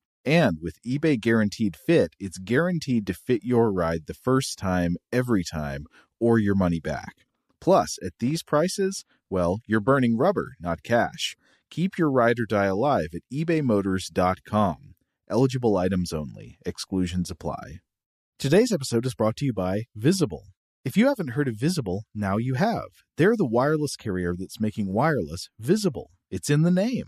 And with eBay Guaranteed Fit, it's guaranteed to fit your ride the first time, every time, or your money back. Plus, at these prices, well, you're burning rubber, not cash. Keep your ride or die alive at ebaymotors.com. Eligible items only. Exclusions apply. Today's episode is brought to you by Visible. If you haven't heard of Visible, now you have. They're the wireless carrier that's making wireless visible. It's in the name.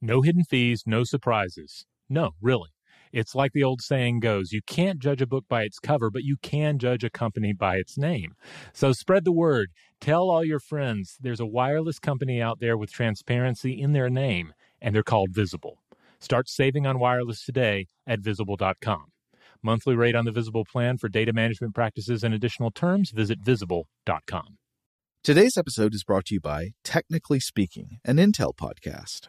No hidden fees, no surprises. No, really. It's like the old saying goes, you can't judge a book by its cover, but you can judge a company by its name. So spread the word. Tell all your friends there's a wireless company out there with transparency in their name, and they're called Visible. Start saving on wireless today at Visible.com. Monthly rate on the Visible plan for data management practices and additional terms, visit Visible.com. Today's episode is brought to you by Technically Speaking, an Intel podcast.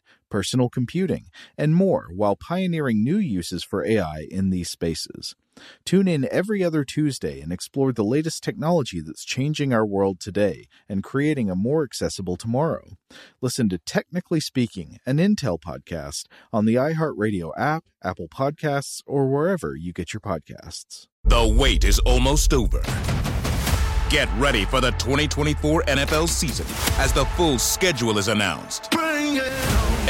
personal computing, and more while pioneering new uses for AI in these spaces. Tune in every other Tuesday and explore the latest technology that's changing our world today and creating a more accessible tomorrow. Listen to Technically Speaking, an Intel podcast on the iHeartRadio app, Apple Podcasts, or wherever you get your podcasts. The wait is almost over. Get ready for the 2024 NFL season as the full schedule is announced. Bring it on.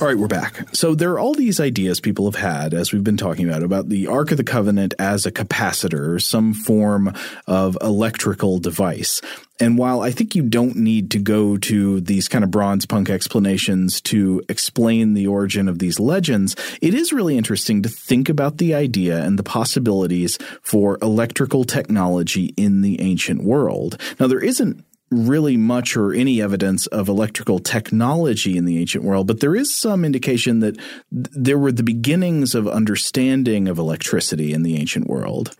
All right, we're back. So there are all these ideas people have had, as we've been talking about the Ark of the Covenant as a capacitor, some form of electrical device. And while I think you don't need to go to these kind of bronze punk explanations to explain the origin of these legends, it is really interesting to think about the idea and the possibilities for electrical technology in the ancient world. Now, there isn't really much or any evidence of electrical technology in the ancient world, but there is some indication that there were the beginnings of understanding of electricity in the ancient world.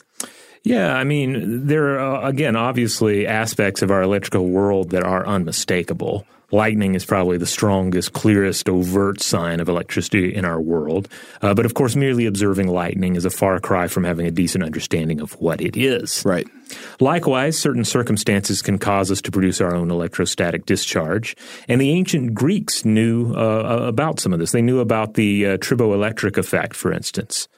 Yeah, I mean, there are, again, obviously aspects of our electrical world that are unmistakable. Lightning is probably the strongest, clearest, overt sign of electricity in our world. But of course, merely observing lightning is a far cry from having a decent understanding of what it is. Right. Likewise, certain circumstances can cause us to produce our own electrostatic discharge. And the ancient Greeks knew about some of this. They knew about the triboelectric effect, for instance.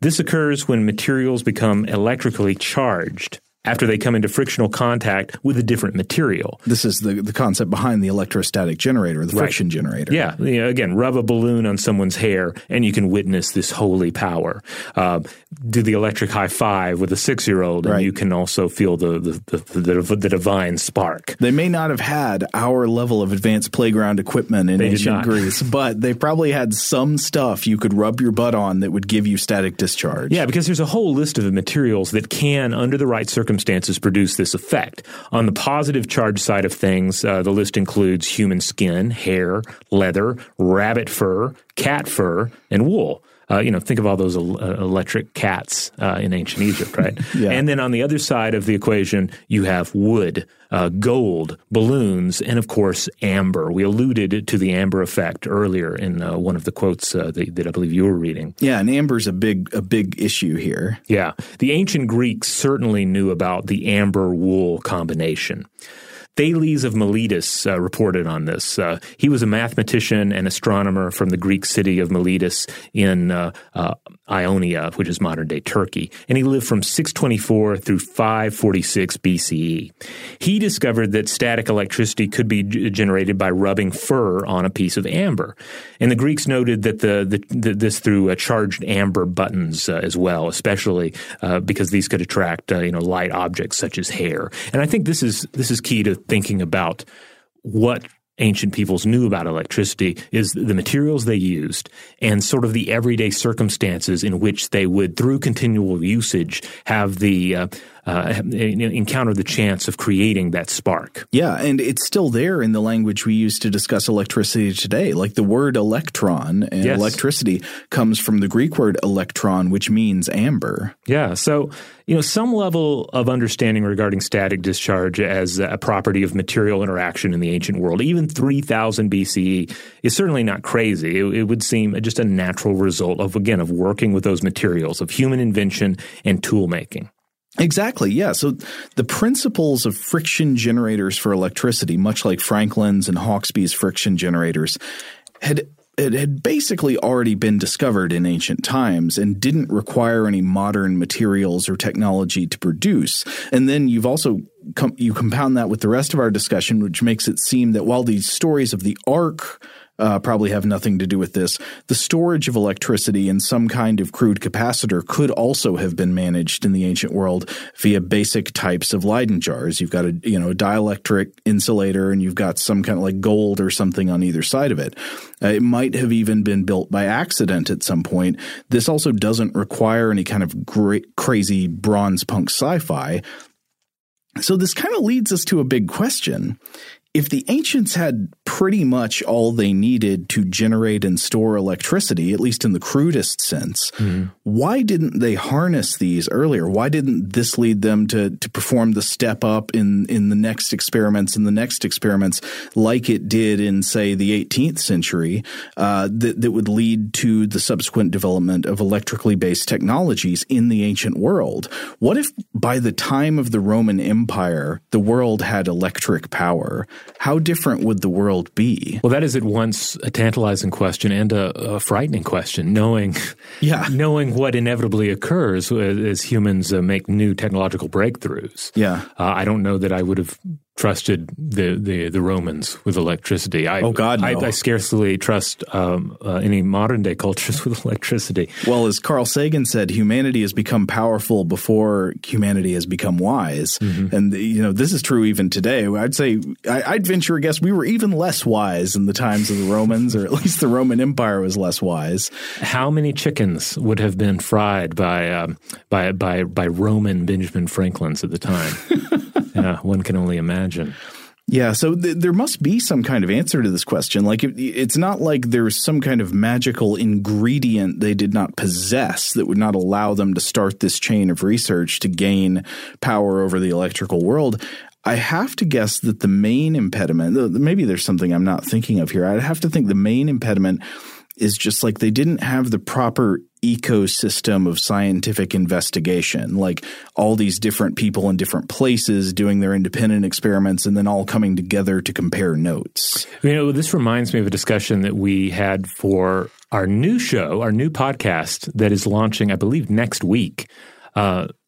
This occurs when materials become electrically charged after they come into frictional contact with a different material. This is the concept behind the electrostatic generator, the friction generator. Yeah. You know, again, rub a balloon on someone's hair, and you can witness this holy power. Do the electric high five with a 6-year-old, and you can also feel the divine spark. They may not have had our level of advanced playground equipment in ancient Greece, but they probably had some stuff you could rub your butt on that would give you static discharge. Yeah, because there's a whole list of materials that can, under the right circumstances, produce this effect. On the positive charge side of things, the list includes human skin, hair, leather, rabbit fur, cat fur, and wool. Think of all those electric cats in ancient Egypt, right? Yeah. And then on the other side of the equation, you have wood, gold, balloons, and of course, amber. We alluded to the amber effect earlier in one of the quotes that I believe you were reading. Yeah, and amber's a big issue here. Yeah. The ancient Greeks certainly knew about the amber-wool combination. Thales of Miletus reported on this. He was a mathematician and astronomer from the Greek city of Miletus in Ionia, which is modern-day Turkey, and he lived from 624 through 546 BCE. He discovered that static electricity could be generated by rubbing fur on a piece of amber, and the Greeks noted that this through charged amber buttons as well, especially because these could attract light objects such as hair. And I think this is key to thinking about what ancient peoples knew about electricity is the materials they used and sort of the everyday circumstances in which they would, through continual usage, have the encounter the chance of creating that spark. Yeah, and it's still there in the language we use to discuss electricity today. Like the word electron and electricity comes from the Greek word electron, which means amber. Yeah, so some level of understanding regarding static discharge as a property of material interaction in the ancient world, even 3000 BCE, is certainly not crazy. It would seem just a natural result of working with those materials, of human invention and tool making. Exactly, yeah. So the principles of friction generators for electricity, much like Franklin's and Hauksbee's friction generators, had basically already been discovered in ancient times and didn't require any modern materials or technology to produce. And then you've also you compound that with the rest of our discussion, which makes it seem that while these stories of the Ark probably have nothing to do with this, the storage of electricity in some kind of crude capacitor could also have been managed in the ancient world via basic types of Leyden jars. You've got a dielectric insulator, and you've got some kind of like gold or something on either side of it. It might have even been built by accident at some point. This also doesn't require any kind of crazy bronze punk sci-fi. So this kind of leads us to a big question. If the ancients had pretty much all they needed to generate and store electricity, at least in the crudest sense, why didn't they harness these earlier? Why didn't this lead them to perform the step up in the next experiments like it did in, say, the 18th century that would lead to the subsequent development of electrically based technologies in the ancient world? What if by the time of the Roman Empire, the world had electric power? How different would the world be? Well, that is at once a tantalizing question and a frightening question, knowing what inevitably occurs as humans make new technological breakthroughs. Yeah. I don't know that I would have trusted the Romans with electricity. Oh, God, no. I scarcely trust any modern-day cultures with electricity. Well, as Carl Sagan said, humanity has become powerful before humanity has become wise. Mm-hmm. And, this is true even today. I'd say – I'd venture a guess we were even less wise in the times of the Romans, or at least the Roman Empire was less wise. How many chickens would have been fried by Roman Benjamin Franklins at the time? One can only imagine. Yeah, so there must be some kind of answer to this question. Like, it's not like there's some kind of magical ingredient they did not possess that would not allow them to start this chain of research to gain power over the electrical world. I have to guess that the main impediment – maybe there's something I'm not thinking of here. I'd have to think the main impediment is just like they didn't have the proper ecosystem of scientific investigation, like all these different people in different places doing their independent experiments and then all coming together to compare notes. This reminds me of a discussion that we had for our new show, our new podcast that is launching, I believe, next week,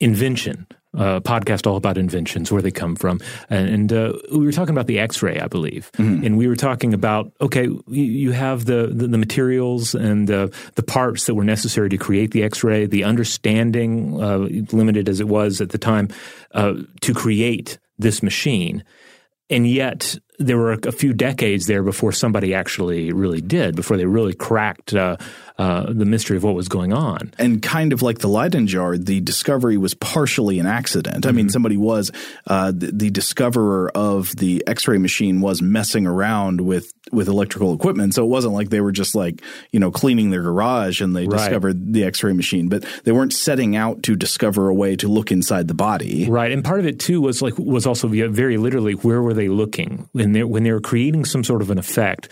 Invention. Podcast all about inventions, where they come from. And we were talking about the X-ray, I believe. Mm-hmm. And we were talking about, okay, you have the materials and the parts that were necessary to create the X-ray, the understanding, limited as it was at the time, to create this machine. And yet there were a few decades there before somebody actually really did, before they really cracked the mystery of what was going on. And kind of like the Leiden jar, the discovery was partially an accident. I mean, somebody was the discoverer of the X-ray machine was messing around with electrical equipment. So it wasn't like they were just like, cleaning their garage and they discovered the X-ray machine. But they weren't setting out to discover a way to look inside the body. Right. And part of it too was also very literally, where were they looking? When they were creating some sort of an effect,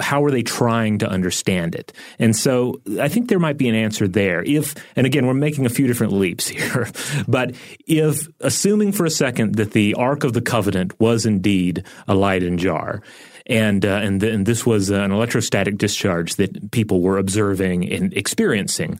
how are they trying to understand it? And so I think there might be an answer there. And again, we're making a few different leaps here, but assuming for a second that the Ark of the Covenant was indeed a Leyden jar, and this was an electrostatic discharge that people were observing and experiencing,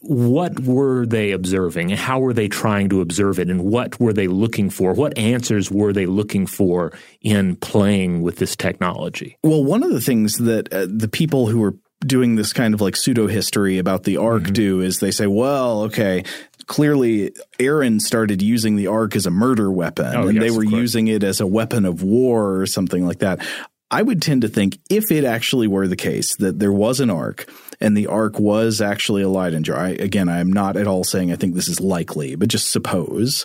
what were they observing? How were they trying to observe it? And what were they looking for? What answers were they looking for in playing with this technology? Well, one of the things that the people who were doing this kind of like pseudo-history about the Ark do is they say, well, okay, clearly Aaron started using the Ark as a murder weapon. They were using it as a weapon of war or something like that. I would tend to think if it actually were the case that there was an ark and the ark was actually a Leyden jar, I am not at all saying I think this is likely, but just suppose,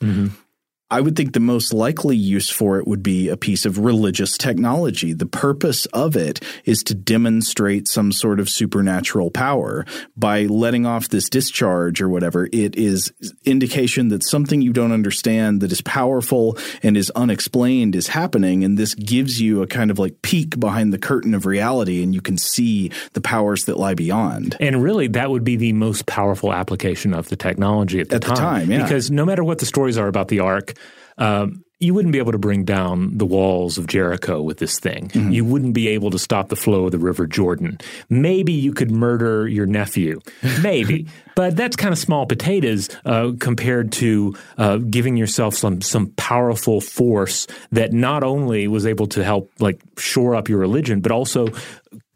I would think the most likely use for it would be a piece of religious technology. The purpose of it is to demonstrate some sort of supernatural power. By letting off this discharge or whatever, it is indication that something you don't understand that is powerful and is unexplained is happening, and this gives you a kind of like peek behind the curtain of reality, and you can see the powers that lie beyond. And really, that would be the most powerful application of the technology at the time yeah. Because no matter what the stories are about the Ark, you wouldn't be able to bring down the walls of Jericho with this thing. You wouldn't be able to stop the flow of the River Jordan. Maybe you could murder your nephew. Maybe. But that's kind of small potatoes compared to giving yourself some powerful force that not only was able to help like shore up your religion, but also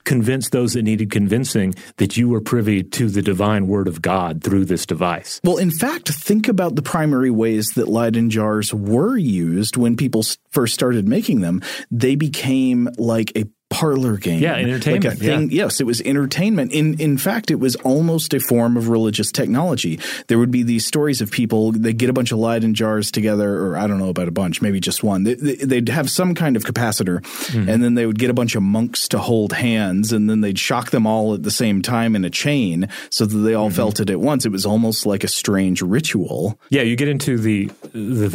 convince those that needed convincing that you were privy to the divine word of God through this device. Well, in fact, think about the primary ways that Leyden jars were used when people first started making them. They became like a parlor game. Yeah, entertainment. Like a thing, yeah. Yes, it was entertainment. In fact, it was almost a form of religious technology. There would be these stories of people, they get a bunch of Leyden jars together, or I don't know about a bunch, maybe just one. They'd have some kind of capacitor, and then they would get a bunch of monks to hold hands, and then they'd shock them all at the same time in a chain so that they all felt it at once. It was almost like a strange ritual. Yeah, you get into the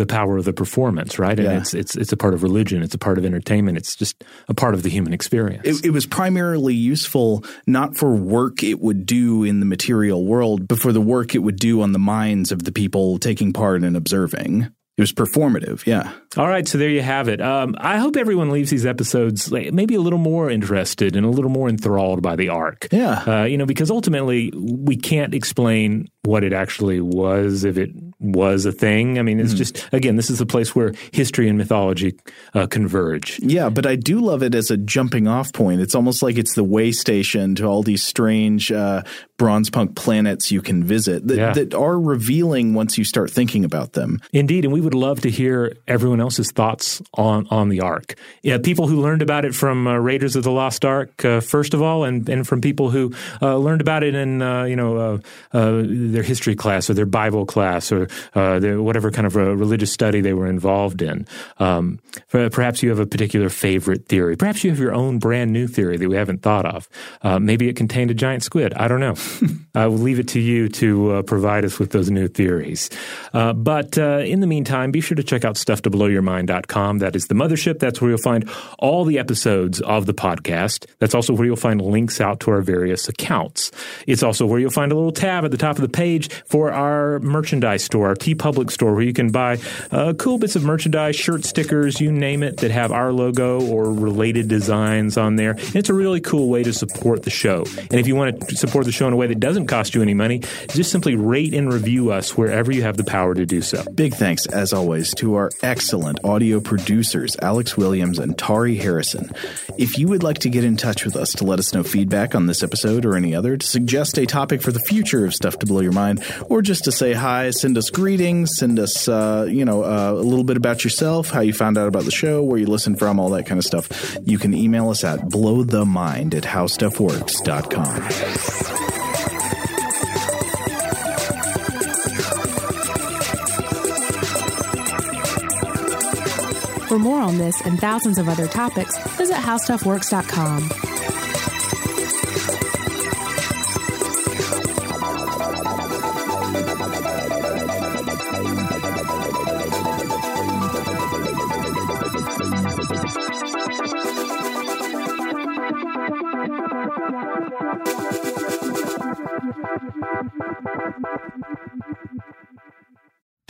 power of the performance, right? And it's a part of religion. It's a part of entertainment. It's just a part of the human experience. It was primarily useful not for work it would do in the material world, but for the work it would do on the minds of the people taking part and observing. It was performative, yeah. All right, so there you have it. I hope everyone leaves these episodes maybe a little more interested and a little more enthralled by the Ark. Yeah. Because ultimately we can't explain what it actually was, if it was a thing. I mean, it's just, again, this is the place where history and mythology converge. Yeah, but I do love it as a jumping off point. It's almost like it's the way station to all these strange bronze punk planets you can visit that are revealing once you start thinking about them. Indeed, and we would love to hear everyone else's thoughts on the Ark. Yeah, people who learned about it from Raiders of the Lost Ark, first of all, and from people who learned about it in, their history class or their Bible class or whatever kind of a religious study they were involved in. Perhaps you have a particular favorite theory. Perhaps you have your own brand new theory that we haven't thought of. Maybe it contained a giant squid. I don't know. I will leave it to you to provide us with those new theories. But in the meantime, be sure to check out StuffToBlowYourMind.com. That is the mothership. That's where you'll find all the episodes of the podcast. That's also where you'll find links out to our various accounts. It's also where you'll find a little tab at the top of the page for our merchandise store, our TeePublic store, where you can buy cool bits of merchandise, shirt stickers, you name it, that have our logo or related designs on there. And it's a really cool way to support the show. And if you want to support the show in a way that doesn't cost you any money, just simply rate and review us wherever you have the power to do so. Big thanks, as always, to our excellent audio producers, Alex Williams and Tari Harrison. If you would like to get in touch with us to let us know feedback on this episode or any other, to suggest a topic for the future of Stuff to Blow Your Mind, or just to say hi, send us greetings, send us a little bit about yourself, how you found out about the show, where you listen from, all that kind of stuff, you can email us at blowthemind@howstuffworks.com. For more on this and thousands of other topics, visit HowStuffWorks.com.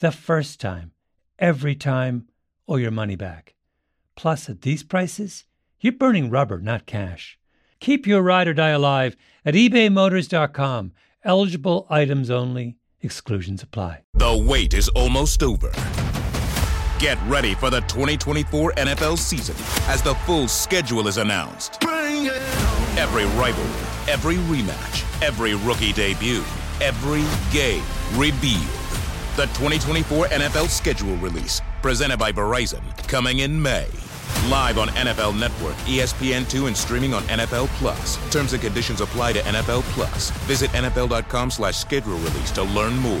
the first time, every time, or your money back. Plus, at these prices, you're burning rubber, not cash. Keep your ride or die alive at ebaymotors.com. Eligible items only. Exclusions apply. The wait is almost over. Get ready for the 2024 NFL season as the full schedule is announced. Bring it on. Every rivalry, every rematch, every rookie debut, every game revealed. The 2024 NFL schedule release, presented by Verizon, coming in May. Live on NFL Network, ESPN2, and streaming on NFL Plus. Terms and conditions apply to NFL Plus. Visit NFL.com/schedule release to learn more.